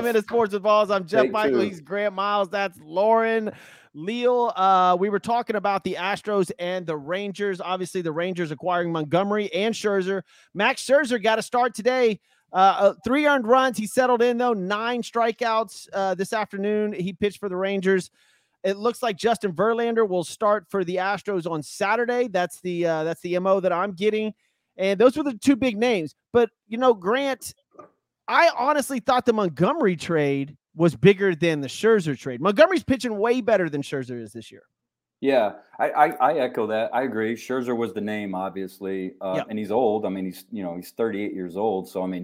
Welcome into Sports With Balls. I'm Jeff Michael. He's Grant Miles. That's Lauren Leal. We were talking about the Astros and the Rangers. Obviously, the Rangers acquiring Montgomery and Scherzer. Max Scherzer got a start today. 3 earned runs. He settled in, though. 9 strikeouts this afternoon. He pitched for the Rangers. It looks like Justin Verlander will start for the Astros on Saturday. That's the MO that I'm getting. And those were the two big names. But, you know, Grant, I honestly thought the Montgomery trade was bigger than the Scherzer trade. Montgomery's pitching way better than Scherzer is this year. Yeah, I echo that. I agree. Scherzer was the name, obviously. Yeah. And he's old. I mean, he's 38 years old. So, I mean,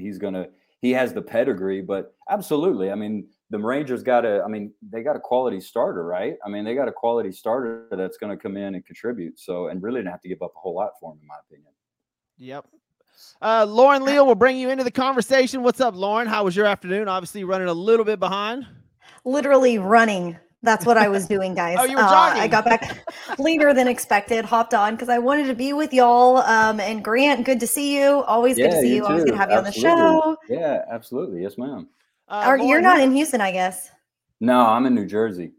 he has the pedigree, but absolutely. I mean, the Rangers got a quality starter, right? I mean, they got a quality starter that's going to come in and contribute. So, and really didn't have to give up a whole lot for him, in my opinion. Yep. Lauren Leal will bring you into the conversation. What's up, Lauren? How was your afternoon? Obviously running a little bit behind. Literally running. That's what I was doing, guys. Oh, you were jogging. I got back later than expected, hopped on because I wanted to be with y'all. And Grant, good to see you. Always good to see you. Always good to have you on the show. Yeah, absolutely. Yes, ma'am. Lauren, you're not in Houston, I guess. No, I'm in New Jersey.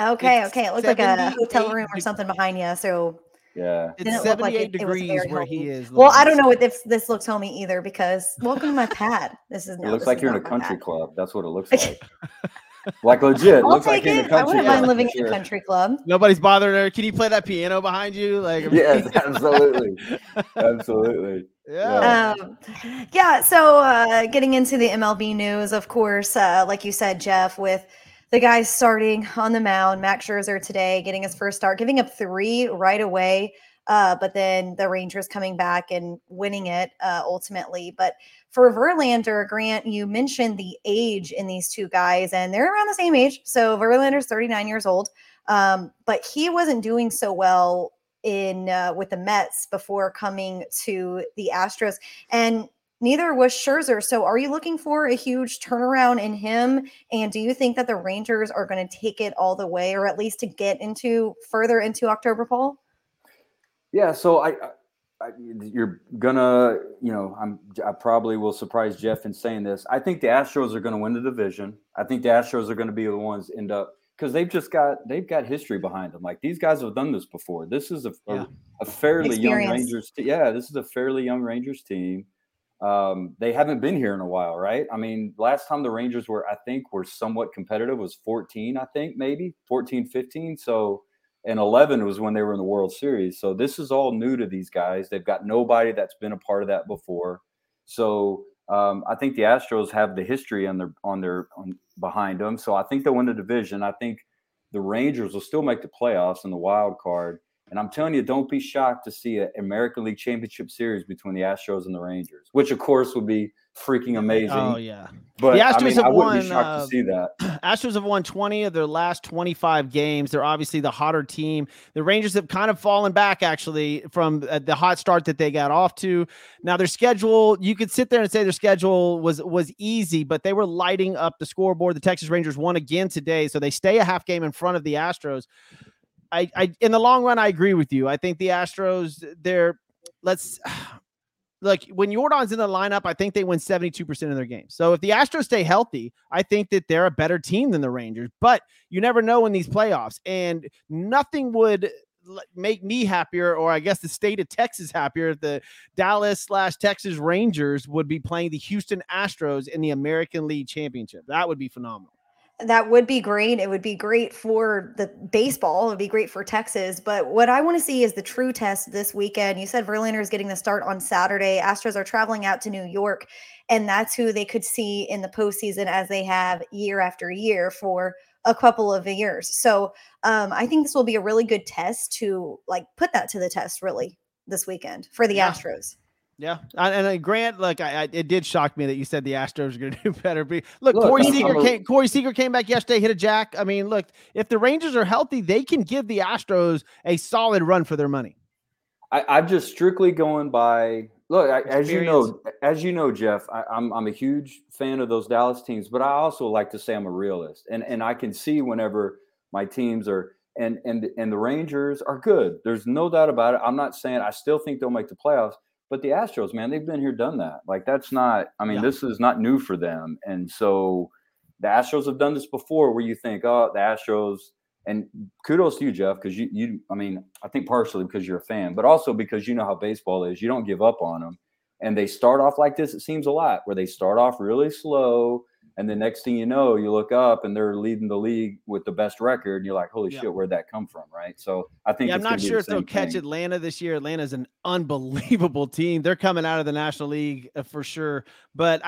Okay. It looks like a hotel room or something behind you. So yeah, it's 78 degrees where he is. Well, I don't know if this looks homey either because welcome to my pad. It looks like you're in a country club. That's what it looks like. Like legit. I'll take it. I wouldn't mind living in a country club. Nobody's bothering her. Can you play that piano behind you? Like, yes, absolutely. Absolutely. Yeah. So getting into the MLB news, of course, like you said, Jeff, with the guys starting on the mound, Max Scherzer today getting his first start, giving up 3 right away. But then the Rangers coming back and winning it ultimately. But for Verlander, Grant, you mentioned the age in these two guys, and they're around the same age. So Verlander's 39 years old, but he wasn't doing so well in with the Mets before coming to the Astros, and neither was Scherzer. So are you looking for a huge turnaround in him? And do you think that the Rangers are going to take it all the way, or at least to get into further into October, Paul? Yeah, so I probably will surprise Jeff in saying this. I think the Astros are going to win the division. I think the Astros are going to be the ones end up because they've got history behind them. Like these guys have done this before. This is a fairly young Rangers. This is a fairly young Rangers team. They haven't been here in a while, right? I mean, last time the Rangers were somewhat competitive was 14, I think maybe 14, 15. So. And 11 was when they were in the World Series. So this is all new to these guys. They've got nobody that's been a part of that before. So I think the Astros have the history on behind them. So I think they'll win the division. I think the Rangers will still make the playoffs in the wild card. And I'm telling you, don't be shocked to see an American League Championship Series between the Astros and the Rangers, which, of course, would be freaking amazing. Oh, yeah. But the Astros I wouldn't be shocked to see that. Astros have won 20 of their last 25 games. They're obviously the hotter team. The Rangers have kind of fallen back, actually, from the hot start that they got off to. Now, their schedule, you could sit there and say their schedule was easy, but they were lighting up the scoreboard. The Texas Rangers won again today, so they stay a half game in front of the Astros. I in the long run, I agree with you. I think the Astros, when Jordan's in the lineup, I think they win 72% of their games. So if the Astros stay healthy, I think that they're a better team than the Rangers. But you never know in these playoffs, and nothing would make me happier, or I guess the state of Texas happier, if the Dallas/Texas Rangers would be playing the Houston Astros in the American League Championship. That would be phenomenal. That would be great. It would be great for the baseball. It would be great for Texas. But what I want to see is the true test this weekend. You said Verlander is getting the start on Saturday. Astros are traveling out to New York, and that's who they could see in the postseason as they have year after year for a couple of years. So I think this will be a really good test to put that to the test really this weekend for the Astros. Yeah, and Grant, look, it did shock me that you said the Astros are going to do better. But look, Corey Seager came back yesterday, hit a jack. I mean, look, if the Rangers are healthy, they can give the Astros a solid run for their money. I'm just strictly going by as you know, Jeff, I'm a huge fan of those Dallas teams, but I also like to say I'm a realist, and I can see whenever my teams are. And the Rangers are good. There's no doubt about it. I'm not saying I still think they'll make the playoffs. But the Astros, man, they've been here, done that. This is not new for them. And so the Astros have done this before where you think, oh, the Astros – and kudos to you, Jeff, because you I mean, I think partially because you're a fan, but also because you know how baseball is. You don't give up on them. And they start off like this, it seems a lot, where they start off really slow, and the next thing you know, you look up, and they're leading the league with the best record, and you're like, holy shit, where'd that come from, right? So I think I'm not sure if they'll catch Atlanta this year. Atlanta's an unbelievable team. They're coming out of the National League for sure. But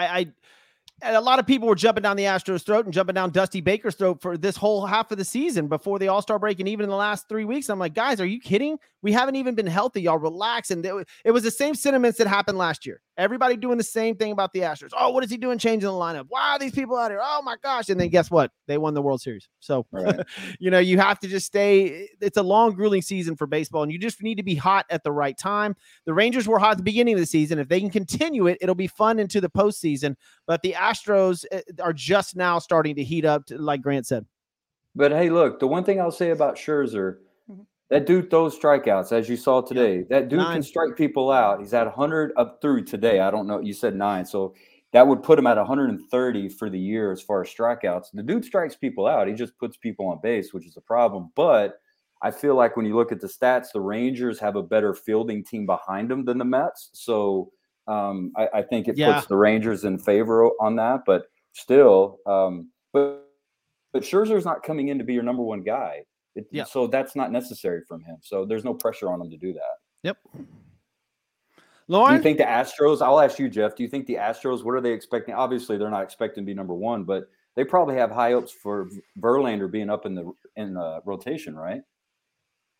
and a lot of people were jumping down the Astros' throat and jumping down Dusty Baker's throat for this whole half of the season before the All-Star break. And even in the last 3 weeks, I'm like, guys, are you kidding? We haven't even been healthy. Y'all relax. And it was the same sentiments that happened last year. Everybody doing the same thing about the Astros. Oh, what is he doing changing the lineup? Why are these people out here? Oh, my gosh. And then guess what? They won the World Series. So, right. You know, you have to just stay. It's a long, grueling season for baseball, and you just need to be hot at the right time. The Rangers were hot at the beginning of the season. If they can continue it, it'll be fun into the postseason. But the Astros are just now starting to heat up, like Grant said. But, hey, look, the one thing I'll say about Scherzer, that dude throws strikeouts, as you saw today. Yep. That dude can strike people out. He's at 100 up through today. I don't know. You said 9, so that would put him at 130 for the year as far as strikeouts. The dude strikes people out. He just puts people on base, which is a problem. But I feel like when you look at the stats, the Rangers have a better fielding team behind them than the Mets. So I think it puts the Rangers in favor on that. But still, but Scherzer's not coming in to be your number one guy. So that's not necessary from him. So there's no pressure on him to do that. Yep. Lauren? Do you think the Astros – I'll ask you, Jeff. Do you think the Astros, what are they expecting? Obviously, they're not expecting to be number one, but they probably have high hopes for Verlander being up in the rotation, right?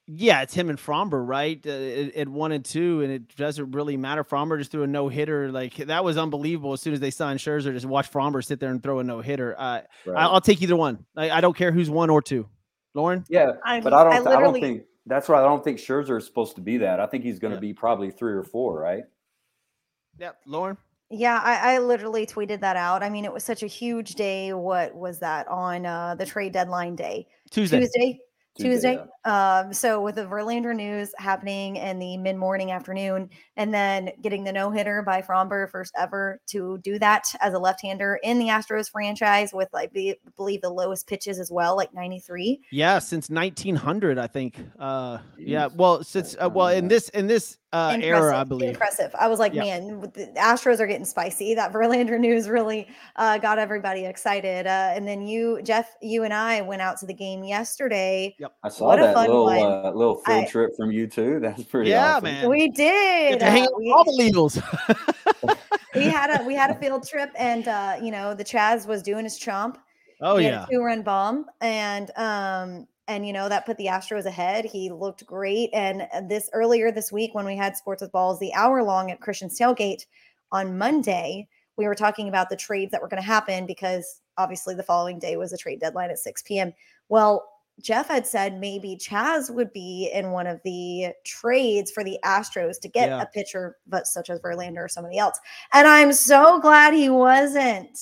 Yeah, it's him and Framber, right? At 1 and 2, and it doesn't really matter. Framber just threw a no-hitter. Like, that was unbelievable. As soon as they signed Scherzer, just watch Framber sit there and throw a no-hitter. Right. I'll take either one. I don't care who's one or two. Lauren? Yeah, but I don't think – that's why I don't think Scherzer is supposed to be that. I think he's going to be probably 3 or 4, right? Yep. Lauren? Yeah, I literally tweeted that out. I mean, it was such a huge day. What was that on the trade deadline day? Tuesday. Yeah. So with the Verlander news happening in the mid-morning afternoon, and then getting the no-hitter by Framber, first ever to do that as a left-hander in the Astros franchise with, I believe, the lowest pitches as well, like 93. Yeah, since 1900, I think. Yeah, well, since in this era, I believe. Impressive. I was like, man, the Astros are getting spicy. That Verlander news really got everybody excited. And then you, Jeff, you and I went out to the game yesterday. Yep. I saw that little field trip from you too. That's pretty awesome. Yeah, man. We did. All the Legals. we had a field trip, and you know, the Chaz was doing his chomp. Oh, he had a 2-run bomb, and you know, that put the Astros ahead. He looked great. And earlier this week, when we had Sports with Balls, the hour long at Christian's tailgate on Monday, we were talking about the trades that were going to happen, because obviously the following day was a trade deadline at 6 p.m. Well, Jeff had said maybe Chaz would be in one of the trades for the Astros to get a pitcher, but such as Verlander or somebody else. And I'm so glad he wasn't.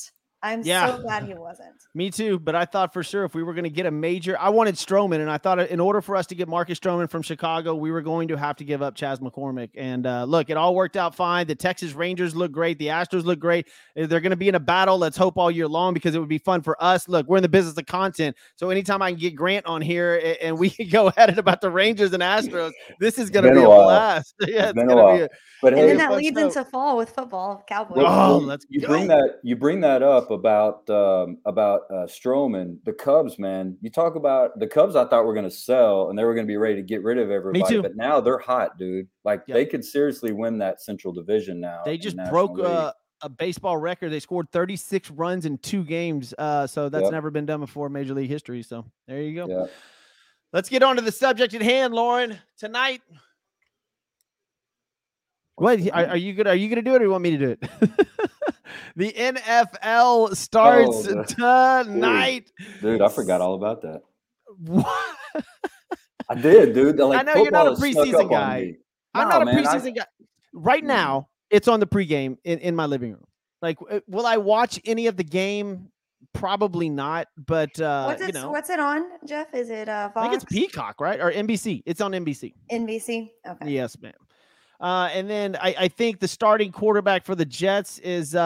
So glad he wasn't. Me too. But I thought for sure if we were going to get a major, I wanted Stroman. And I thought in order for us to get Marcus Stroman from Chicago, we were going to have to give up Chaz McCormick. And look, it all worked out fine. The Texas Rangers look great. The Astros look great. They're going to be in a battle. Let's hope all year long, because it would be fun for us. Look, we're in the business of content. So anytime I can get Grant on here and we can go at it about the Rangers and Astros, this is going to be a blast. Yeah, it's going to be and then that leads into fall with football, Cowboys. Oh, let's go. You bring that up. About Stroman, the Cubs, man. You talk about the Cubs. I thought were going to sell, and they were going to be ready to get rid of everybody. Me too. But now they're hot, dude. Like they could seriously win that Central Division now. They just broke a baseball record. They scored 36 runs in 2 games. So that's never been done before in Major League history. So there you go. Yep. Let's get on to the subject at hand, Lauren. Tonight. What are you good? Are you going to do it, or you want me to do it? The NFL starts tonight. Dude, I forgot all about that. What? I did, dude. I know you're not a preseason guy. I'm not a preseason guy. Right now, it's on the pregame in my living room. Like, will I watch any of the game? Probably not. But what's it on, Jeff? Is it Fox? I think it's Peacock, right? Or NBC. It's on NBC. NBC? Okay. Yes, ma'am. And then I think the starting quarterback for the Jets is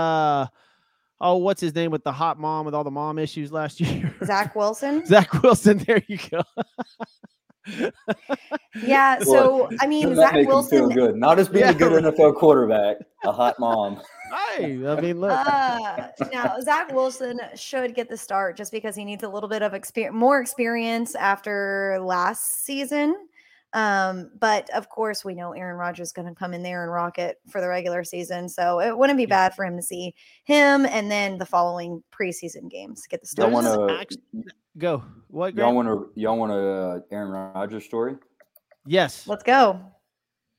oh, what's his name with the hot mom with all the mom issues last year? Zach Wilson. Zach Wilson. There you go. Yeah. So, I mean, does Zach Wilson feel good. Not as being a good NFL quarterback, a hot mom. Hey, I mean, look. Now, Zach Wilson should get the start just because he needs a little bit of more experience after last season. But of course, we know Aaron Rodgers is going to come in there and rock it for the regular season. So it wouldn't be bad for him to see him and then the following preseason games get the start. Go. What? Y'all want a Aaron Rodgers story? Yes. Let's go.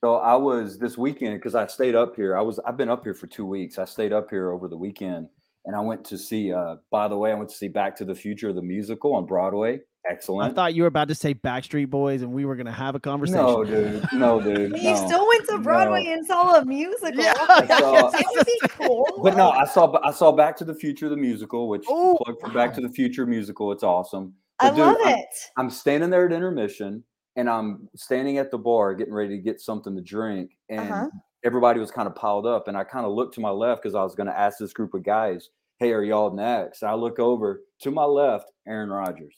So I was this weekend because I stayed up here. I've been up here for 2 weeks. I stayed up here over the weekend and I went to see, I went to see Back to the Future: The Musical on Broadway. Excellent. I thought you were about to say Backstreet Boys and we were going to have a conversation. No, dude. You still went to Broadway and saw a musical. Yeah. That would be cool. But no, I saw Back to the Future, the musical, which plug for Back to the Future musical. It's awesome. But I love it. I'm standing there at intermission and I'm standing at the bar getting ready to get something to drink. And everybody was kind of piled up. And I kind of looked to my left because I was going to ask this group of guys, hey, are y'all next? And I look over to my left, Aaron Rodgers.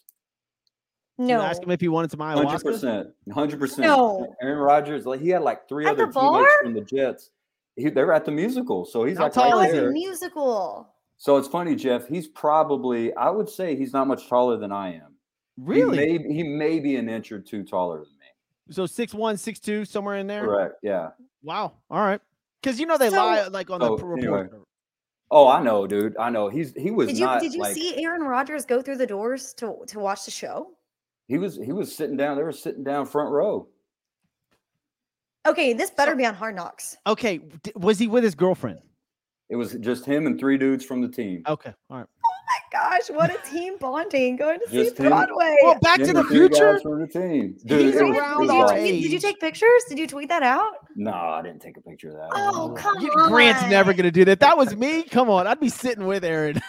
No. Ask him if he wanted some ayahuasca. 100%. No. Aaron Rodgers, he had three other teammates from the Jets. They were at the musical, so he's a musical. So it's funny, Jeff. He's probably, I would say, he's not much taller than I am. Really? He may be an inch or two taller than me. So 6'1", 6'2", somewhere in there. Correct. Yeah. Wow. All right. Because they lie on the report. Anyway. Oh, I know, dude. I know. He was. Did you see Aaron Rodgers go through the doors to watch the show? He was sitting down. They were sitting down front row. Okay, this better be on Hard Knocks. Okay, was he with his girlfriend? It was just him and three dudes from the team. Okay, all right. Oh my gosh, what a team bonding! Going to see Broadway. Well, Back to the Future. The team. Dude, did you take pictures? Did you tweet that out? No, I didn't take a picture of that. Oh come on! Grant's never going to do that. If that was me, come on, I'd be sitting with Aaron.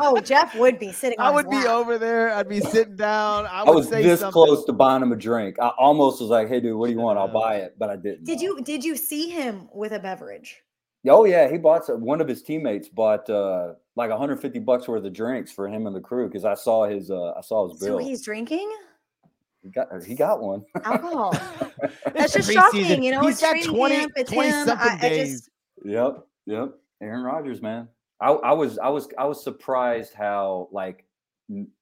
Oh, Jeff would be sitting. I would be over there. I'd be sitting down. I was close to buying him a drink. I almost was like, "Hey, dude, what do you want? I'll buy it," but I didn't. Did you see him with a beverage? Oh yeah, he bought one of his teammates bought $150 worth of drinks for him and the crew because I saw his bill. So he's drinking. He got one. Alcohol. That's just shocking, you know. He's got 20-something days. Yep. Aaron Rodgers, man. I was surprised how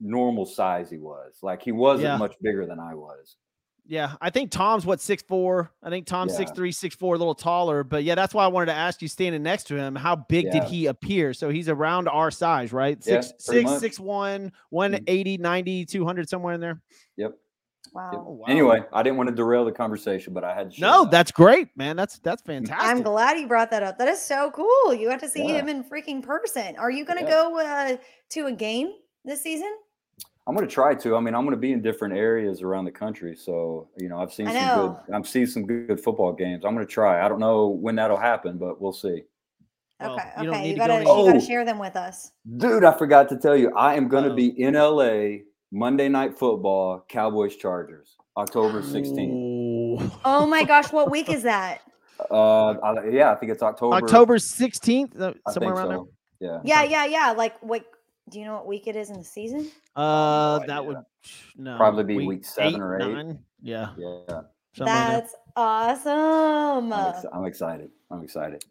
normal size he was. He wasn't much bigger than I was. Yeah, I think Tom's 6'4". I think Tom's 6'3", 6'4", a little taller. But yeah, that's why I wanted to ask you, standing next to him, how big did he appear? So he's around our size, right? 6'1", 180, 90, 200, somewhere in there. Yep. Wow. Yep. Wow. Anyway, I didn't want to derail the conversation, but I had to. No, that's great, man. That's fantastic. I'm glad you brought that up. That is so cool. You have to see him in freaking person. Are you going to go to a game this season? I'm going to try to. I mean, I'm going to be in different areas around the country. So, you know, I've seen some good football games. I'm going to try. I don't know when that'll happen, but we'll see. Okay. You got to share them with us. Dude, I forgot to tell you. I am going to be in LA Monday Night Football, Cowboys Chargers, October 16th. Oh my gosh, what week is that? I think it's October 16th, somewhere around there. Yeah. Do you know what week it is in the season? Probably be week 7 or 8. 9. Yeah. That's awesome. I'm excited.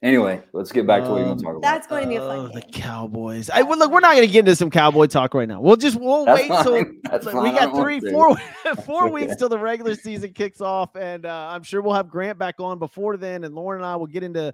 Anyway, let's get back to what we want to talk about. That's going to be a fun game. The Cowboys. We're not going to get into some Cowboy talk right now. We'll wait till we got 4 weeks till the regular season kicks off, and I'm sure we'll have Grant back on before then, and Lauren and I will get into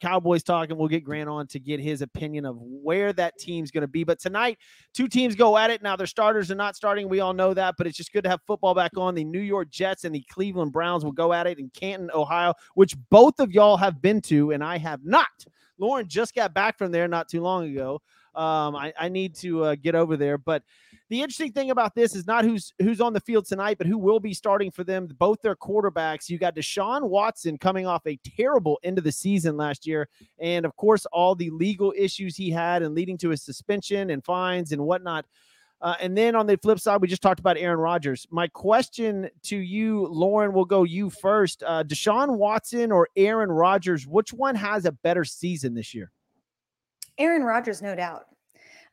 Cowboys talk, and we'll get Grant on to get his opinion of where that team's going to be. But tonight, two teams go at it. Now, their starters are not starting. We all know that, but it's just good to have football back on. The New York Jets and the Cleveland Browns will go at it in Canton, Ohio, which both of y'all have been to, and I have not. Lauren just got back from there not too long ago. I need to get over there. But the interesting thing about this is not who's on the field tonight, but who will be starting for them, both their quarterbacks. You got Deshaun Watson coming off a terrible end of the season last year. And, of course, all the legal issues he had and leading to his suspension and fines and whatnot. And then on the flip side, we just talked about Aaron Rodgers. My question to you, Lauren, we'll go you first. Deshaun Watson or Aaron Rodgers, which one has a better season this year? Aaron Rodgers, no doubt.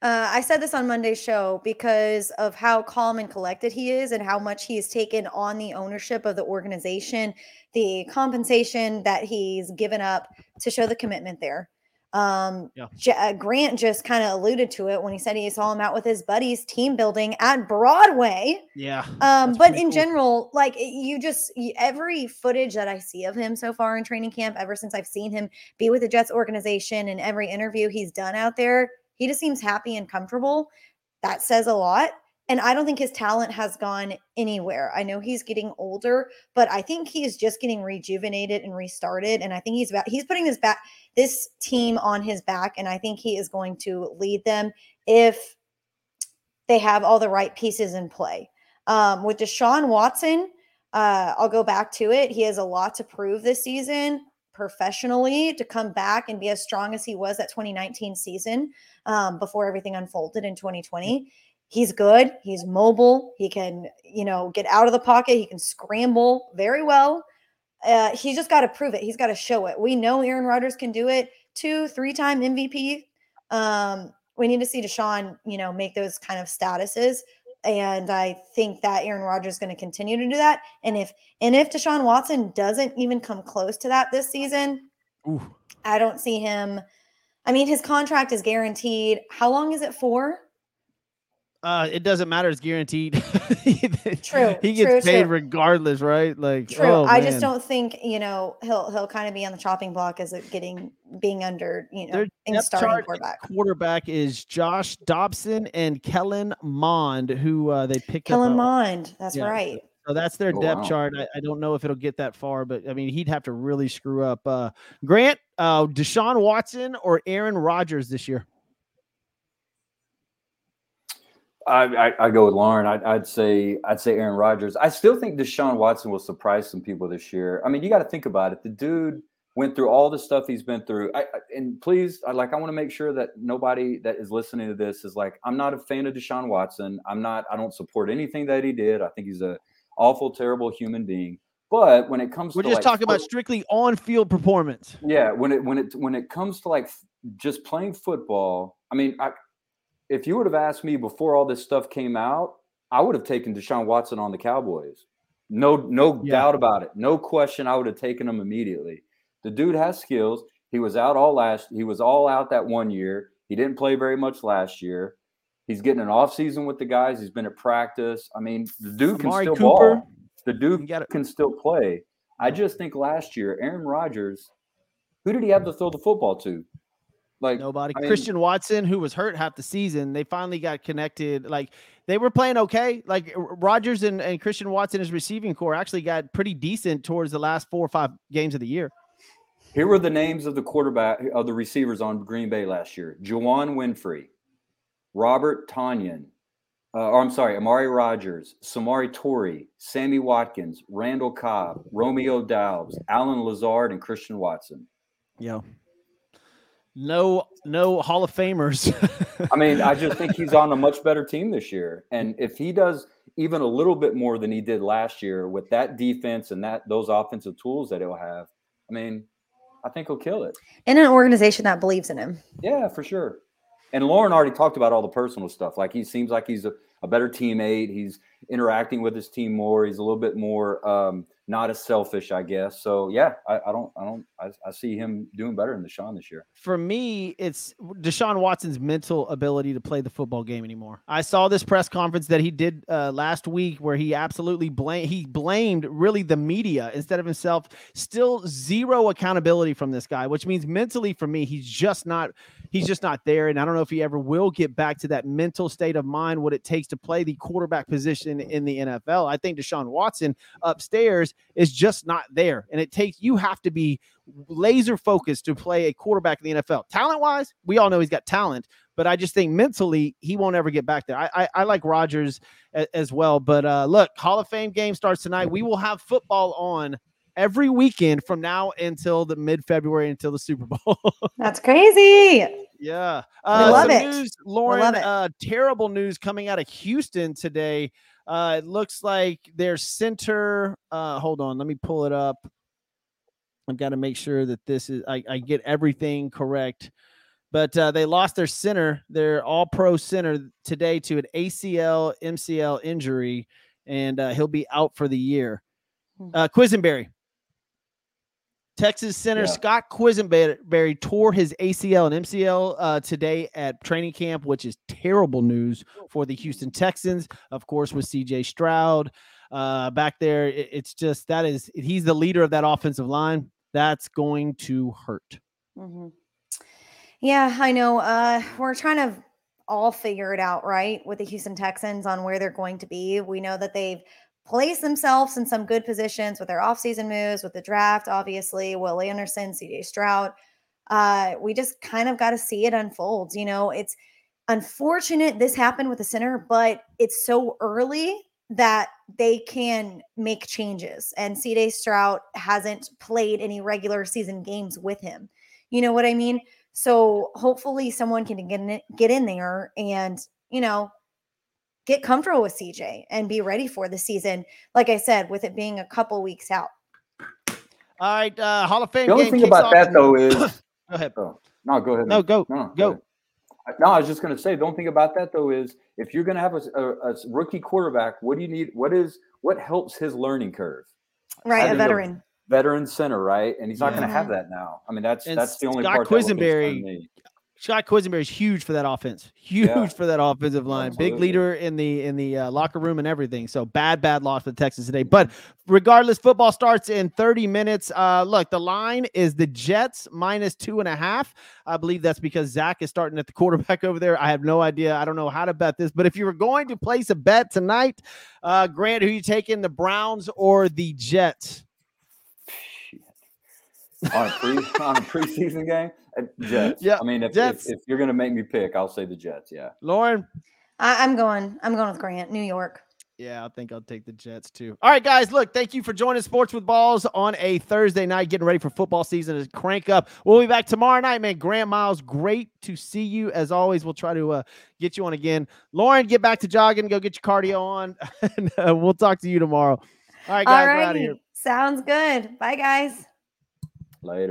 I said this on Monday's show because of how calm and collected he is and how much he has taken on the ownership of the organization, the compensation that he's given up to show the commitment there. Grant just kind of alluded to it when he said he saw him out with his buddies team building at Broadway. Yeah. But in general, like every footage that I see of him so far in training camp, ever since I've seen him be with the Jets organization and every interview he's done out there, he just seems happy and comfortable. That says a lot. And I don't think his talent has gone anywhere. I know he's getting older, but I think he's just getting rejuvenated and restarted. And I think he's putting this team on his back. And I think he is going to lead them if they have all the right pieces in play. With Deshaun Watson, I'll go back to it. He has a lot to prove this season professionally to come back and be as strong as he was that 2019 season before everything unfolded in 2020. He's good. He's mobile. He can, get out of the pocket. He can scramble very well. He's just got to prove it. He's got to show it. We know Aaron Rodgers can do it. 2-3-time MVP. We need to see Deshaun, make those kind of statuses. And I think that Aaron Rodgers is going to continue to do that. And if Deshaun Watson doesn't even come close to that this season, ooh. I don't see him. I mean, his contract is guaranteed. How long is it for? It doesn't matter. It's guaranteed. True. He gets paid regardless, right? Like, true. Oh, I just don't think, he'll kind of be on the chopping block as it being under, in starting quarterback. Quarterback is Josh Dobson and Kellen Mond, who they picked up. Kellen Mond. That's right. So that's their depth chart. I don't know if it'll get that far, but I mean, he'd have to really screw up. Grant, Deshaun Watson or Aaron Rodgers this year? I go with Lauren. I'd say Aaron Rodgers. I still think Deshaun Watson will surprise some people this year. I mean, you got to think about it. The dude went through all the stuff he's been through. I want to make sure that nobody that is listening to this is like, I'm not a fan of Deshaun Watson. I don't support anything that he did. I think he's an awful, terrible human being. But when it comes we're just talking about strictly on-field performance. Yeah, when it comes to just playing football, I mean, if you would have asked me before all this stuff came out, I would have taken Deshaun Watson on the Cowboys. No doubt about it. No question. I would have taken him immediately. The dude has skills. He was out he was all out that one year. He didn't play very much last year. He's getting an off season with the guys. He's been at practice. I mean, the dude can still ball. The dude can still play. I just think last year, Aaron Rodgers, who did he have to throw the football to? Nobody. Christian Watson, who was hurt half the season, they finally got connected. They were playing okay. Rodgers and Christian Watson, his receiving core, actually got pretty decent towards the last 4 or 5 games of the year. Here were the names of the receivers on Green Bay last year: Juwann Winfree, Robert Tonyan, Amari Rodgers, Samori Toure, Sammy Watkins, Randall Cobb, Romeo Doubs, Alan Lazard, and Christian Watson. Yeah. No Hall of Famers. I mean, I just think he's on a much better team this year. And if he does even a little bit more than he did last year with that defense and those offensive tools that he'll have, I mean, I think he'll kill it. In an organization that believes in him. Yeah, for sure. And Lauren already talked about all the personal stuff. Like, he seems like he's a better teammate. He's interacting with his team more. He's a little bit more not as selfish, I guess. So yeah, I see him doing better than Deshaun this year. For me, it's Deshaun Watson's mental ability to play the football game anymore. I saw this press conference that he did last week where he absolutely blamed really the media instead of himself. Still zero accountability from this guy, which means mentally for me, he's just not there. And I don't know if he ever will get back to that mental state of mind, what it takes to play the quarterback position in the NFL. I think Deshaun Watson upstairs is just not there. And you have to be laser focused to play a quarterback in the NFL. Talent wise, we all know he's got talent, but I just think mentally he won't ever get back there. I like Rodgers as well, but look, Hall of Fame game starts tonight. We will have football on every weekend from now until the mid-February, until the Super Bowl. That's crazy. Yeah. I love it. News, Lauren, love it. Terrible news coming out of Houston today. It looks like their center. Hold on. Let me pull it up. I've got to make sure that I get everything correct. But they lost their center, their all-pro center today to an ACL, MCL injury, and he'll be out for the year. Quessenberry. Texas center Scott Quessenberry tore his ACL and MCL today at training camp, which is terrible news for the Houston Texans. Of course, with CJ Stroud back there, it's just that is he's the leader of that offensive line. That's going to hurt. Mm-hmm. Yeah, I know. We're trying to all figure it out, right, with the Houston Texans on where they're going to be. We know that they've place themselves in some good positions with their offseason moves, with the draft, obviously, Will Anderson, CJ Stroud. We just kind of got to see it unfold. You know, it's unfortunate this happened with the center, but it's so early that they can make changes. And CJ Stroud hasn't played any regular season games with him. You know what I mean? So hopefully someone can get in there and, you know, get comfortable with CJ and be ready for the season. Like I said, with it being a couple weeks out. All right, Hall of Fame. The only thing about that though is, go ahead. Oh, no, go ahead. No, go, no, go. Go no, I was just going to say, the only thing about that though is, if you're going to have a rookie quarterback, what do you need? What helps his learning curve? Right, a veteran. Veteran center, right? And he's not going to have that now. I mean, that's the only part. Scott Quessenberry is huge for that offense. Huge for that offensive line. Absolutely. Big leader in the locker room and everything. So bad loss for the Texans today. But regardless, football starts in 30 minutes. Look, the line is the Jets -2.5. I believe that's because Zach is starting at the quarterback over there. I have no idea. I don't know how to bet this. But if you were going to place a bet tonight, Grant, who are you taking, the Browns or the Jets? On a preseason game? Jets. Yeah. I mean, if you're going to make me pick, I'll say the Jets. Yeah. Lauren? I'm going with Grant, New York. Yeah, I think I'll take the Jets too. All right, guys, look, thank you for joining Sports with Balls on a Thursday night, getting ready for football season to crank up. We'll be back tomorrow night, man. Grant, Miles, great to see you. As always, we'll try to get you on again. Lauren, get back to jogging. Go get your cardio on. And, we'll talk to you tomorrow. All right, guys, we're out of here. Sounds good. Bye, guys. Later.